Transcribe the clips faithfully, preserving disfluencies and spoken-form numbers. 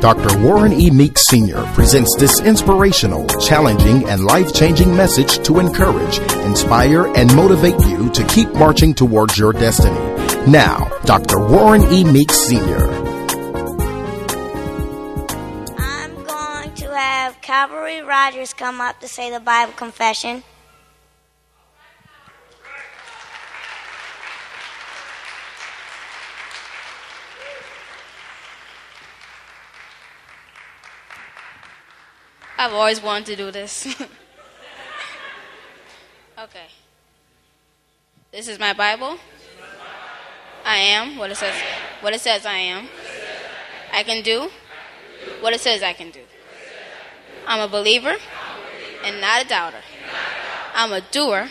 Doctor Warren E. Meeks, Senior presents this inspirational, challenging, and life-changing message to encourage, inspire, and motivate you to keep marching towards your destiny. Now, Doctor Warren E. Meeks, Senior I'm going to have Calvary Rogers come up to say the Bible confession. I've always wanted to do this. Okay. This is my Bible. I am what it says. What it says I am. I can do what it says I can do. I'm a believer and not a doubter. I'm a doer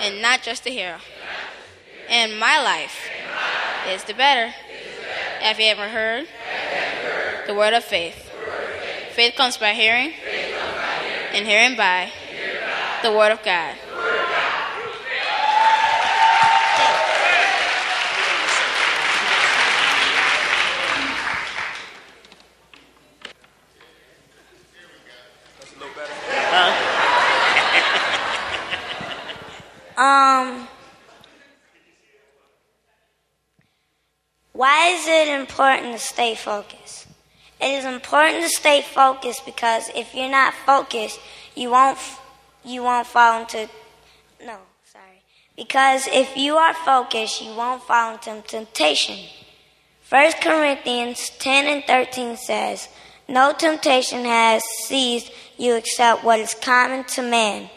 and not just a hero. And my life is the better. Have you ever heard the word of faith? Faith comes by hearing, faith comes by hearing, and hearing by, and hearing by the word of God. The word of God. um, why is it important to stay focused? It is important to stay focused because if you're not focused, you won't you won't fall into no, sorry. Because if you are focused, you won't fall into temptation. First Corinthians ten and thirteen says, "No temptation has seized you except what is common to man.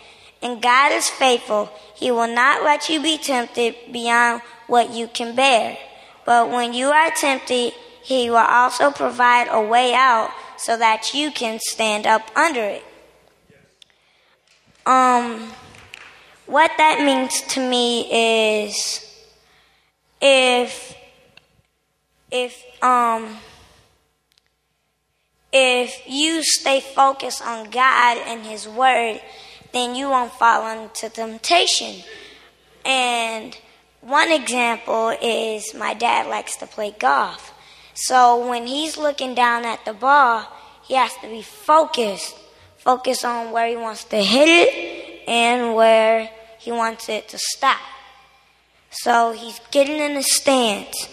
And God is faithful. He will not let you be tempted beyond what you can bear. But when you are tempted, He will also provide a way out so that you can stand up under it." Um, what that means to me is if, if, um, if you stay focused on God and His Word, then you won't fall into temptation. And one example is my dad likes to play golf. So when he's looking down at the ball, he has to be focused. Focused on where he wants to hit it and where he wants it to stop. So he's getting in the stance.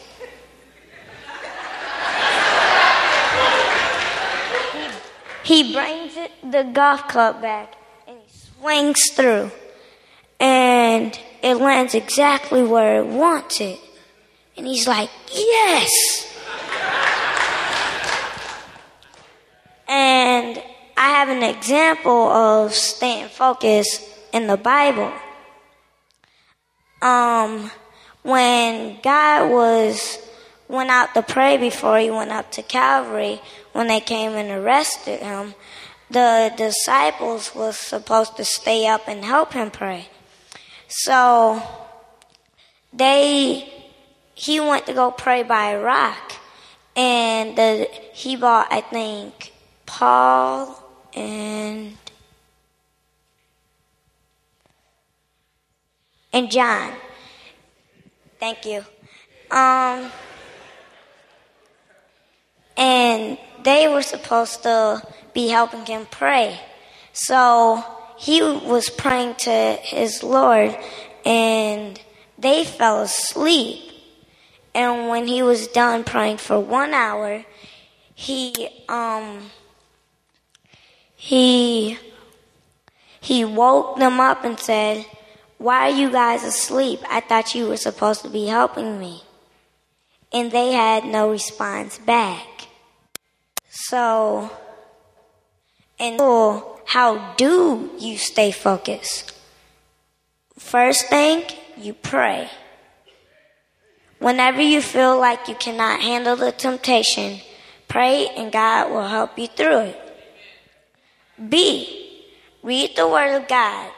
he, he brings it, the golf club back and he swings through. And it lands exactly where it wants it. And he's like, yes! And I have an example of staying focused in the Bible. Um, when God was went out to pray before he went up to Calvary, when they came and arrested him, the disciples were supposed to stay up and help him pray. So they he went to go pray by a rock, and the, he bought, I think, Paul and and John. Thank you. Um, and they were supposed to be helping him pray. So he was praying to his Lord, and they fell asleep. And when he was done praying for one hour, he um. He he woke them up and said, "Why are you guys asleep? I thought you were supposed to be helping me." And they had no response back. So, and well, how do you stay focused? First thing, you pray. Whenever you feel like you cannot handle the temptation, pray and God will help you through it. B, read the Word of God.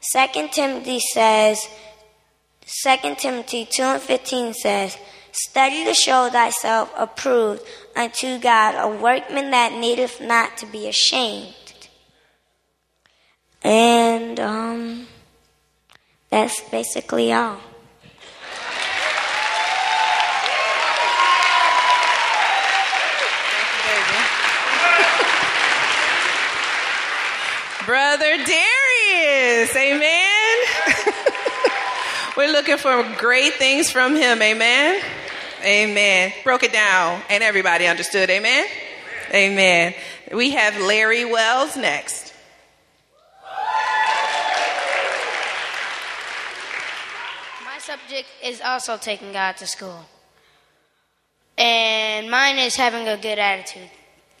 Second Timothy says, Second Timothy two and fifteen says, "Study to show thyself approved unto God, a workman that needeth not to be ashamed." And um, that's basically all. Thank you, baby. Brother Darius. Amen. We're looking for great things from him. Amen. Amen. Broke it down and everybody understood. Amen. Amen. We have Larry Wells next. My subject is also taking God to school. And mine is having a good attitude.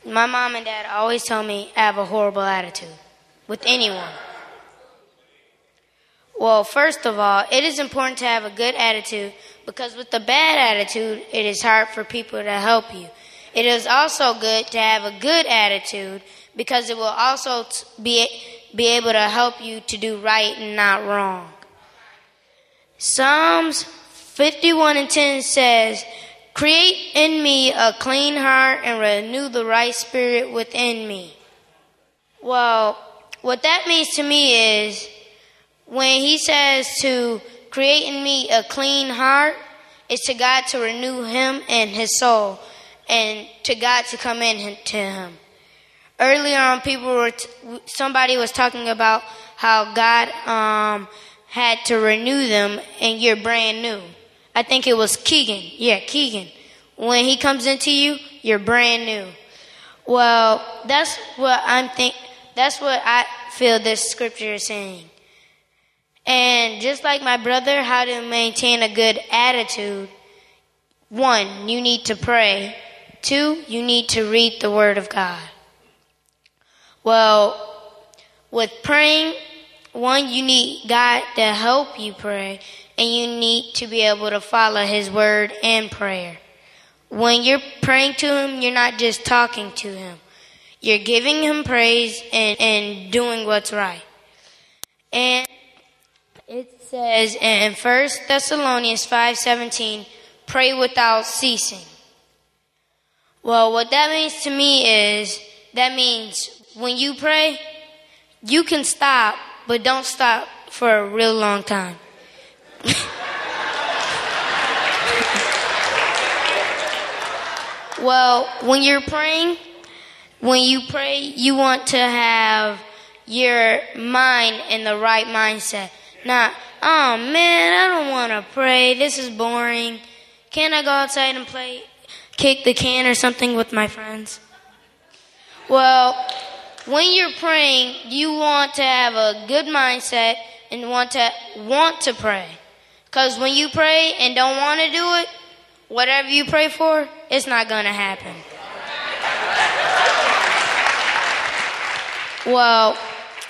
My mom and dad always tell me I have a horrible attitude with anyone. Well, first of all, it is important to have a good attitude because with a bad attitude, it is hard for people to help you. It is also good to have a good attitude because it will also be, be able to help you to do right and not wrong. Psalms fifty-one and ten says, "Create in me a clean heart and renew the right spirit within me." Well, what that means to me is when he says to create in me a clean heart, it's to God to renew him and his soul and to God to come in to him. Earlier on, people were t- somebody was talking about how God um, had to renew them and you're brand new. I think it was Keegan. Yeah, Keegan. When he comes into you, you're brand new. Well, that's what I'm think. That's what I feel this scripture is saying. And just like my brother, how to maintain a good attitude. One, you need to pray. Two, you need to read the Word of God. Well, with praying, one, you need God to help you pray. And you need to be able to follow his word and prayer. When you're praying to him, you're not just talking to him. You're giving him praise and, and doing what's right. And it says in First Thessalonians five seventeen, pray without ceasing. Well, what that means to me is, that means when you pray, you can stop, but don't stop for a real long time. Well, when you're praying, when you pray, you want to have your mind in the right mindset. Not, oh man, I don't want to pray. This is boring. Can I go outside and play, kick the can or something with my friends? Well, when you're praying, you want to have a good mindset and want to want to pray. Because when you pray and don't want to do it, whatever you pray for, it's not going to happen. Well,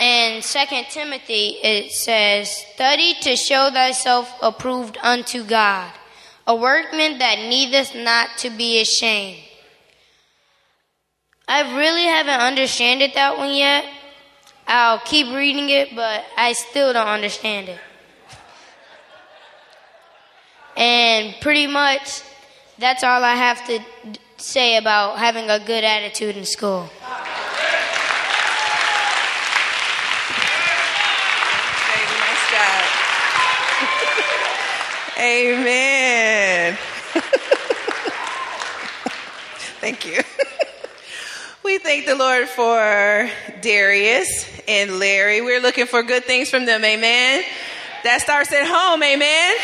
in Second Timothy, it says, "Study to show thyself approved unto God, a workman that needeth not to be ashamed." I really haven't understood that one yet. I'll keep reading it, but I still don't understand it. And pretty much, that's all I have to say about having a good attitude in school. Nice job. Amen. Thank you. We thank the Lord for Darius and Larry. We're looking for good things from them. Amen. That starts at home. Amen.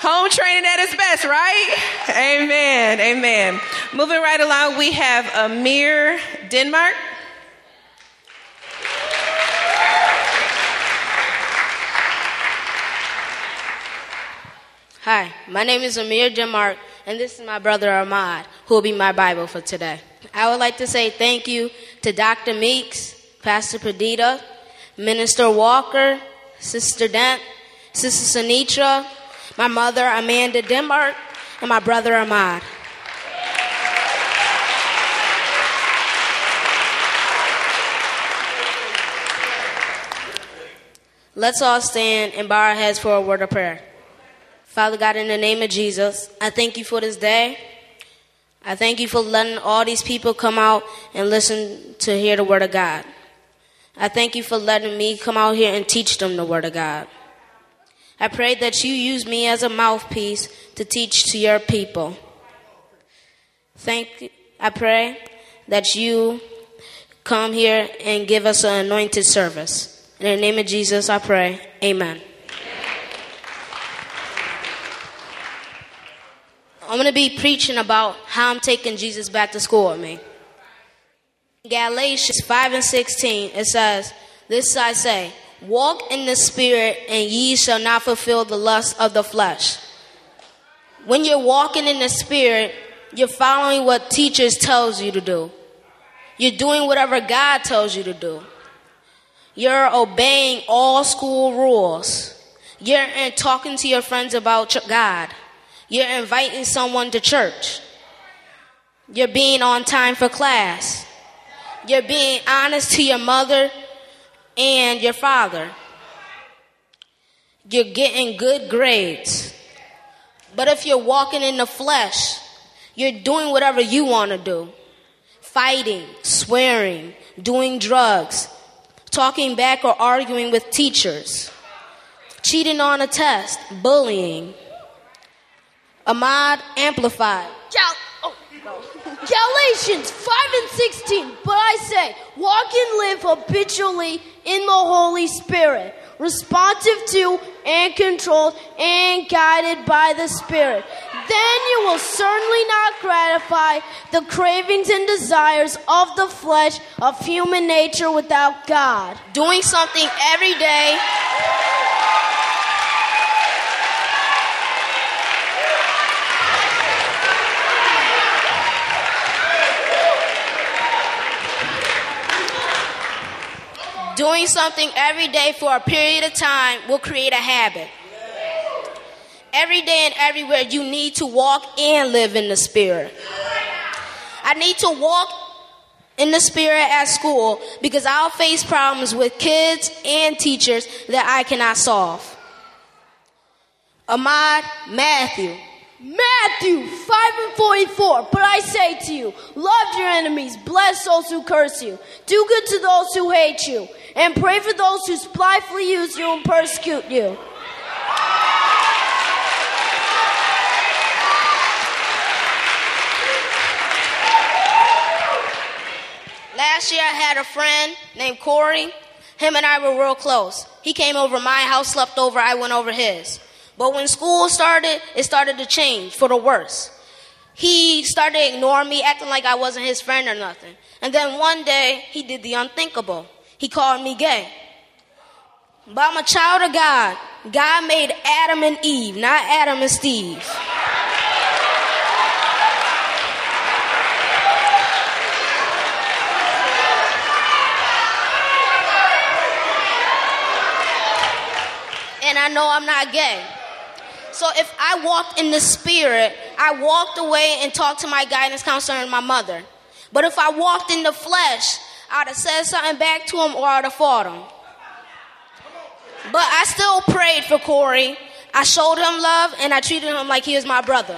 Home training at its best, right? Amen. Amen. Moving right along, we have Amir Denmark. Hi, my name is Amir Denmark, and this is my brother Ahmad, who will be my Bible for today. I would like to say thank you to Doctor Meeks, Pastor Perdita, Minister Walker, Sister Dent, Sister Sunitra, my mother, Amanda Denmark, and my brother, Ahmad. Let's all stand and bow our heads for a word of prayer. Father God, in the name of Jesus, I thank you for this day. I thank you for letting all these people come out and listen to hear the word of God. I thank you for letting me come out here and teach them the word of God. I pray that you use me as a mouthpiece to teach to your people. Thank. I pray that you come here and give us an anointed service. In the name of Jesus, I pray. Amen. I'm going to be preaching about how I'm taking Jesus back to school with me. Galatians five and sixteen, it says, this I say, walk in the Spirit, and ye shall not fulfill the lust of the flesh. When you're walking in the Spirit, you're following what teachers tells you to do. You're doing whatever God tells you to do. You're obeying all school rules. You're talking to your friends about God. You're inviting someone to church. You're being on time for class. You're being honest to your mother and your father. You're getting good grades. But if you're walking in the flesh, you're doing whatever you want to do. Fighting, swearing, doing drugs, talking back or arguing with teachers, cheating on a test, bullying. Ahmad amplified. Gal- oh, no. Galatians five and sixteen. But I say, walk and live habitually in the Holy Spirit, responsive to and controlled and guided by the Spirit. Then you will certainly not gratify the cravings and desires of the flesh, of human nature without God. Doing something every day. Doing something every day for a period of time will create a habit. Every day and everywhere, you need to walk and live in the Spirit. I need to walk in the Spirit at school because I'll face problems with kids and teachers that I cannot solve. Ahmad, Matthew. Matthew five and forty-four, but I say to you, love your enemies, bless those who curse you, do good to those who hate you, and pray for those who spitefully use you and persecute you. Last year I had a friend named Corey. Him and I were real close. He came over my house, slept over, I went over his. But when school started, it started to change for the worse. He started ignoring me, acting like I wasn't his friend or nothing. And then one day, he did the unthinkable. He called me gay. But I'm a child of God. God made Adam and Eve, not Adam and Steve. And I know I'm not gay. So if I walked in the Spirit, I walked away and talked to my guidance counselor and my mother. But if I walked in the flesh, I'd have said something back to him or I'd have fought him. But I still prayed for Corey. I showed him love and I treated him like he was my brother.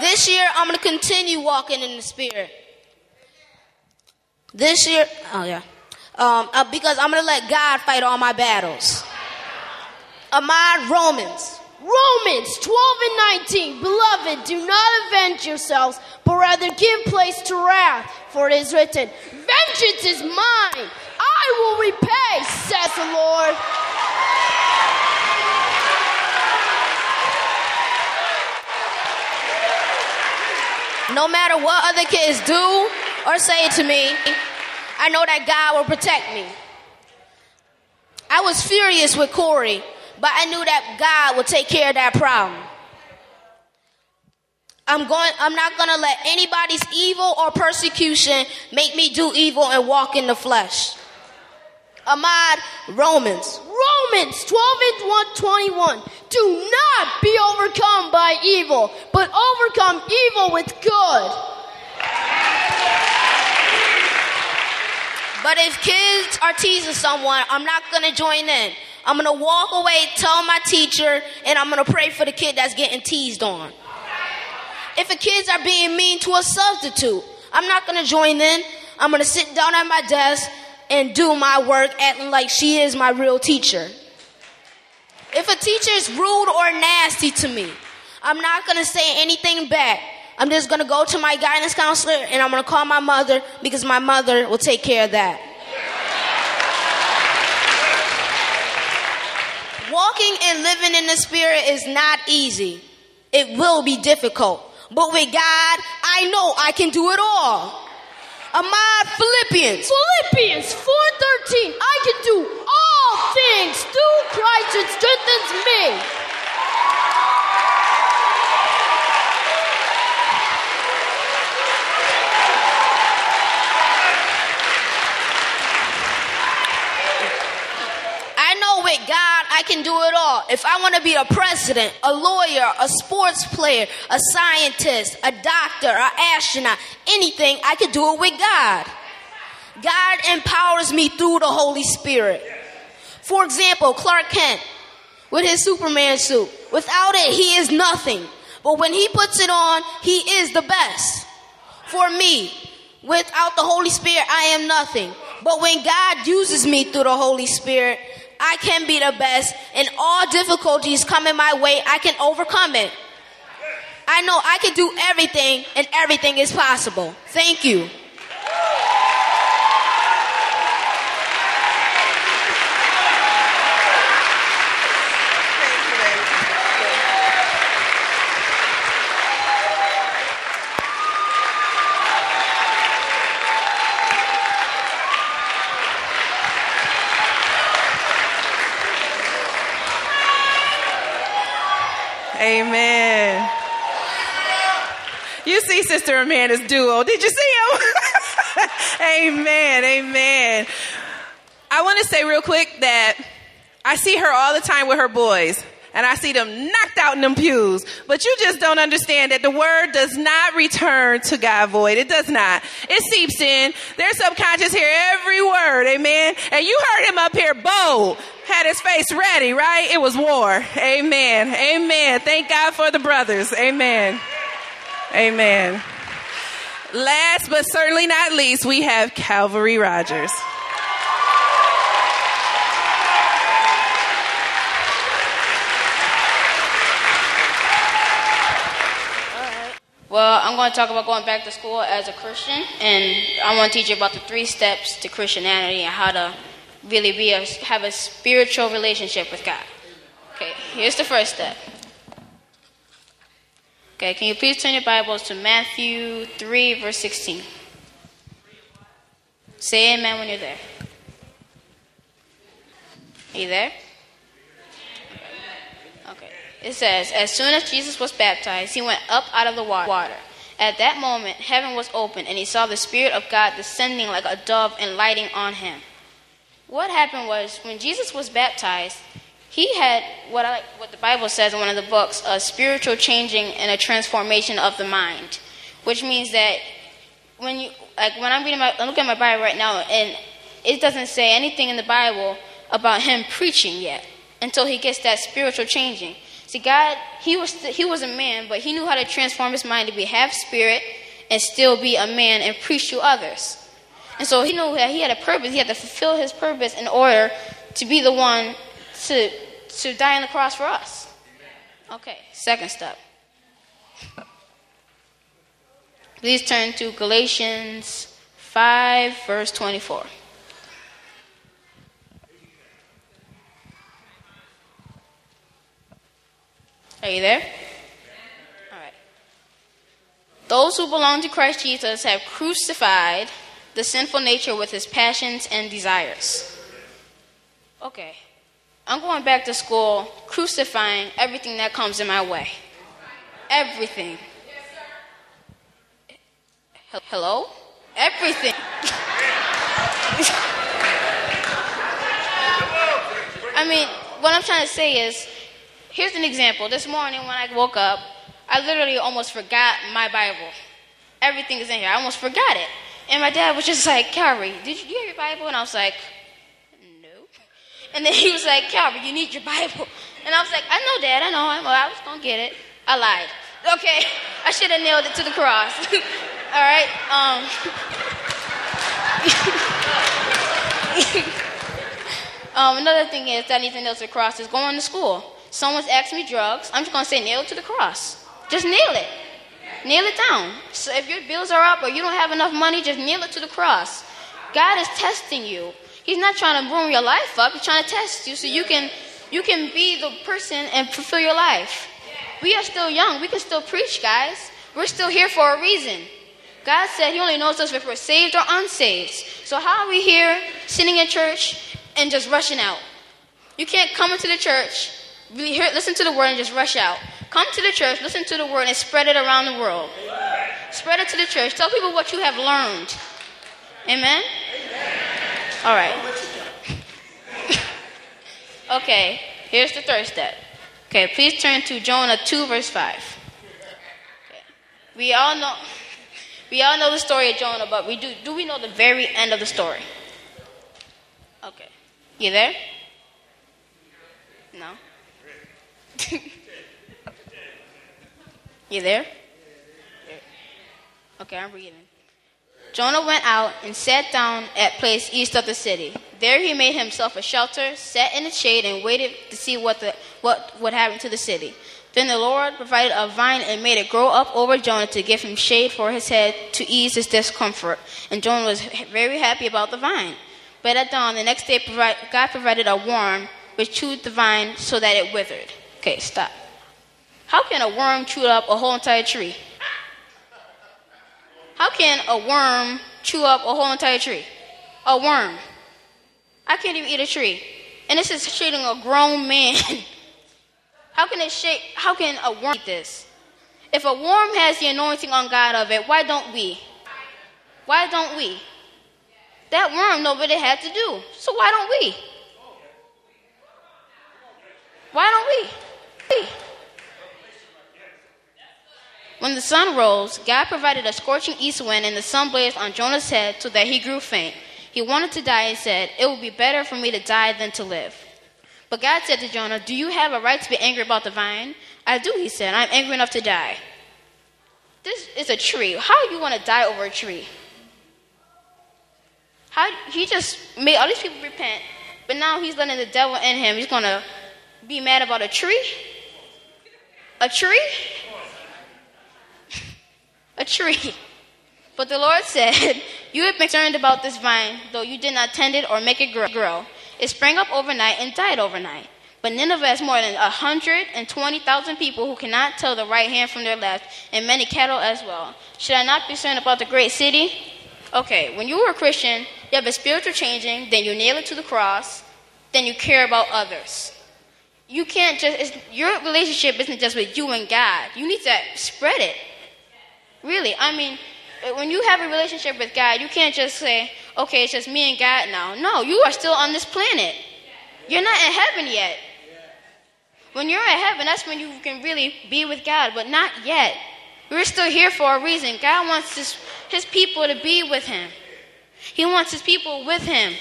This year, I'm going to continue walking in the Spirit. This year, oh yeah. Um, uh, because I'm going to let God fight all my battles. Ahmad, Romans. Romans twelve and nineteen. Beloved, do not avenge yourselves, but rather give place to wrath. For it is written, vengeance is mine. I will repay, says the Lord. No matter what other kids do or say to me, I know that God will protect me. I was furious with Corey, but I knew that God would take care of that problem. I'm going. I'm not going to let anybody's evil or persecution make me do evil and walk in the flesh. Ahmad, Romans. Romans twelve and twenty-one. Do not be overcome by evil, but overcome evil with good. But if kids are teasing someone, I'm not going to join in. I'm going to walk away, tell my teacher, and I'm going to pray for the kid that's getting teased on. If the kids are being mean to a substitute, I'm not going to join in. I'm going to sit down at my desk and do my work, acting like she is my real teacher. If a teacher is rude or nasty to me, I'm not going to say anything back. I'm just going to go to my guidance counselor and I'm going to call my mother because my mother will take care of that. Walking and living in the Spirit is not easy. It will be difficult. But with God, I know I can do it all. Ahmad, Philippians. Philippians four thirteen. I can do all things through Christ who strengthens me. With God, I can do it all. If I want to be a president, a lawyer, a sports player, a scientist, a doctor, an astronaut, anything, I can do it with God. God empowers me through the Holy Spirit. For example, Clark Kent with his Superman suit. Without it, he is nothing. But when he puts it on, he is the best. For me, without the Holy Spirit, I am nothing. But when God uses me through the Holy Spirit, I can be the best, and all difficulties coming my way, I can overcome it. I know I can do everything, and everything is possible. Thank you. Amen. You see Sister Amanda's duo. Did you see him? Amen. Amen. I want to say real quick that I see her all the time with her boys, and I see them knocked out in them pews. But you just don't understand that the word does not return to God void. It does not. It seeps in. Their subconscious hear every word. Amen. And you heard him up here bold. Had his face ready, right? It was war. Amen. Amen. Thank God for the brothers. Amen. Amen. Last but certainly not least, we have Calvary Rogers. Well, I'm going to talk about going back to school as a Christian, and I want to teach you about the three steps to Christianity and how to really be a, have a spiritual relationship with God. Okay, here's the first step. Okay, can you please turn your Bibles to Matthew three, verse sixteen? Say amen when you're there. Are you there? It says, as soon as Jesus was baptized, he went up out of the water. At that moment, heaven was opened, and he saw the Spirit of God descending like a dove and lighting on him. What happened was, when Jesus was baptized, he had what I, what the Bible says in one of the books, a spiritual changing and a transformation of the mind, which means that when you, like when I'm reading my, I'm looking at my Bible right now, and it doesn't say anything in the Bible about him preaching yet until he gets that spiritual changing. See, God, he was he was a man, but he knew how to transform his mind to be half spirit and still be a man and preach to others. And so he knew that he had a purpose. He had to fulfill his purpose in order to be the one to to die on the cross for us. Okay, second step. Please turn to Galatians five, verse twenty-four. Are you there? All right. Those who belong to Christ Jesus have crucified the sinful nature with his passions and desires. Okay. I'm going back to school, crucifying everything that comes in my way. Everything. Hello? Everything. I mean, what I'm trying to say is, here's an example. This morning when I woke up, I literally almost forgot my Bible. Everything is in here. I almost forgot it. And my dad was just like, Calvary, did you, do you have your Bible? And I was like, no. And then he was like, Calvary, you need your Bible. And I was like, I know, Dad, I know. I was going to get it. I lied. Okay. I should have nailed it to the cross. All right. Um, um, another thing is that I need to nail to the cross is going to school. Someone's asked me drugs. I'm just going to say nail it to the cross. Just nail it. Kneel it down. So if your bills are up or you don't have enough money, just kneel it to the cross. God is testing you. He's not trying to ruin your life up. He's trying to test you so you can you can be the person and fulfill your life. We are still young. We can still preach, guys. We're still here for a reason. God said he only knows us if we're saved or unsaved. So how are we here sitting in church and just rushing out? You can't come into the church, hear, listen to the word, and just rush out. Come to the church, listen to the word, and spread it around the world. Spread it to the church. Tell people what you have learned. Amen? All right. Okay, here's the third step. Okay, please turn to Jonah two, verse five. Okay. We all know... We all know the story of Jonah, but we do do we know the very end of the story? Okay. You there? No? You there? Okay, I'm reading. Jonah went out and sat down at a place east of the city. There he made himself a shelter, sat in the shade, and waited to see what the what would happen to the city. Then the Lord provided a vine and made it grow up over Jonah to give him shade for his head to ease his discomfort. And Jonah was very happy about the vine. But at dawn, the next day, God provided a worm which chewed the vine so that it withered. Okay, stop. How can a worm chew up a whole entire tree? How can a worm chew up a whole entire tree? A worm. I can't even eat a tree. And this is shading a grown man. How can it shake? How can a worm eat this? If a worm has the anointing on God of it, why don't we? Why don't we? That worm nobody had to do. So why don't we? Why don't we? When the sun rose, God provided a scorching east wind, and the sun blazed on Jonah's head so that he grew faint. He wanted to die and said, "It would be better for me to die than to live." But God said to Jonah, "Do you have a right to be angry about the vine?" "I do," he said. "I'm angry enough to die." This is a tree. How do you want to die over a tree? How he just made all these people repent, but now he's letting the devil in him. He's going to be mad about a tree? A tree? A tree. But the Lord said, "You have been concerned about this vine, though you did not tend it or make it grow. It sprang up overnight and died overnight. But Nineveh has more than one hundred twenty thousand people who cannot tell the right hand from their left, and many cattle as well. Should I not be concerned about the great city?" Okay, when you were a Christian, you have a spiritual changing, then you nail it to the cross, then you care about others. You can't just, it's, your relationship isn't just with you and God. You need to spread it. Really, I mean, when you have a relationship with God, you can't just say, "Okay, it's just me and God now." No, you are still on this planet. You're not in heaven yet. When you're in heaven, that's when you can really be with God, but not yet. We're still here for a reason. God wants his, his people to be with him. He wants his people with him.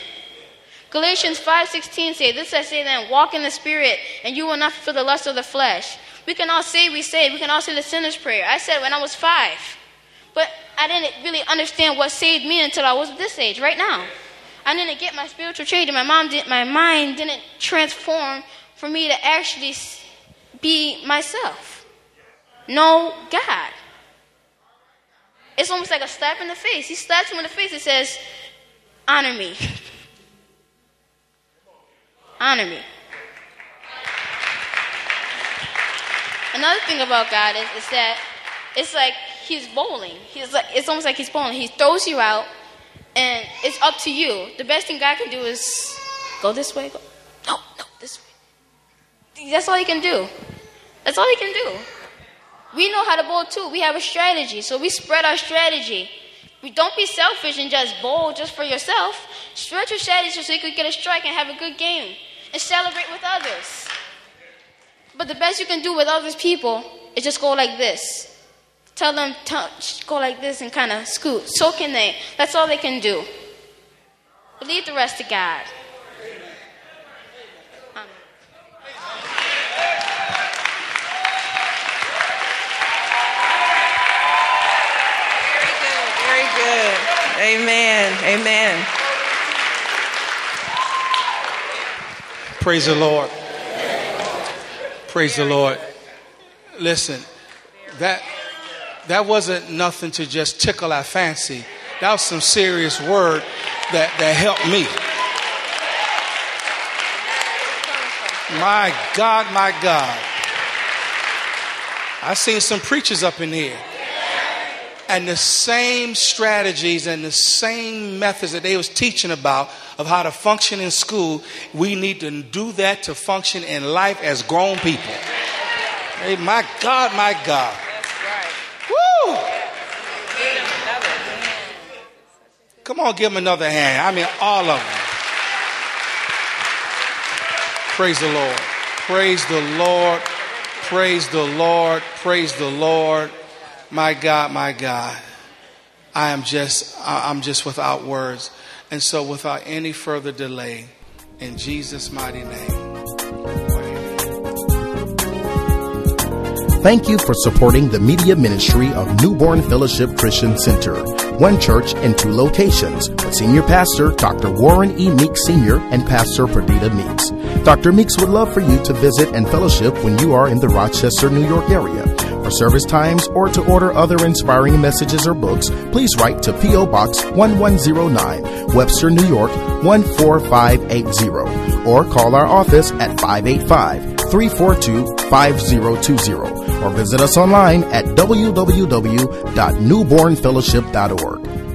Galatians five sixteen say, "This I say then, walk in the Spirit, and you will not fulfill the lust of the flesh." We can all say we saved. We can all say the sinner's prayer. I said when I was five. But I didn't really understand what saved me until I was this age, right now. I didn't get my spiritual change, and my mom did, my mind didn't transform for me to actually be myself. No, God. It's almost like a slap in the face. He slaps him in the face and says, "Honor me. Honor me." Another thing about God is, is that it's like, He's bowling. He's like, it's almost like he's bowling. He throws you out, and it's up to you. The best thing God can do is go this way. Go. No, no, this way. That's all he can do. That's all he can do. We know how to bowl, too. We have a strategy, so we spread our strategy. We don't be selfish and just bowl just for yourself. Stretch your strategy so you can get a strike and have a good game and celebrate with others. But the best you can do with all these people is just go like this. Tell them to go like this and kind of scoot. So can they. That's all they can do. Leave the rest to God. Um. Very good. Very good. Amen. Amen. Praise the Lord. Praise the Lord. Listen, that... That wasn't nothing to just tickle our fancy. That was some serious word that, that helped me. My God, my God. I've seen some preachers up in here. And the same strategies and the same methods that they was teaching about of how to function in school, we need to do that to function in life as grown people. Hey, my God, my God. Woo! Come on, give them another hand. I mean, all of them. Praise the Lord. Praise the Lord. Praise the Lord. Praise the Lord. My God, my God. I am just, I'm just without words. And so without any further delay, in Jesus' mighty name. Thank you for supporting the media ministry of Newborn Fellowship Christian Center, one church in two locations, with Senior Pastor Doctor Warren E. Meeks, Senior and Pastor Perdita Meeks. Doctor Meeks would love for you to visit and fellowship when you are in the Rochester, New York area. For service times or to order other inspiring messages or books, please write to P O. Box one one zero nine, Webster, New York one four five eight zero, or call our office at five eight five, three four two, five zero two zero, or visit us online at w w w dot newborn fellowship dot org.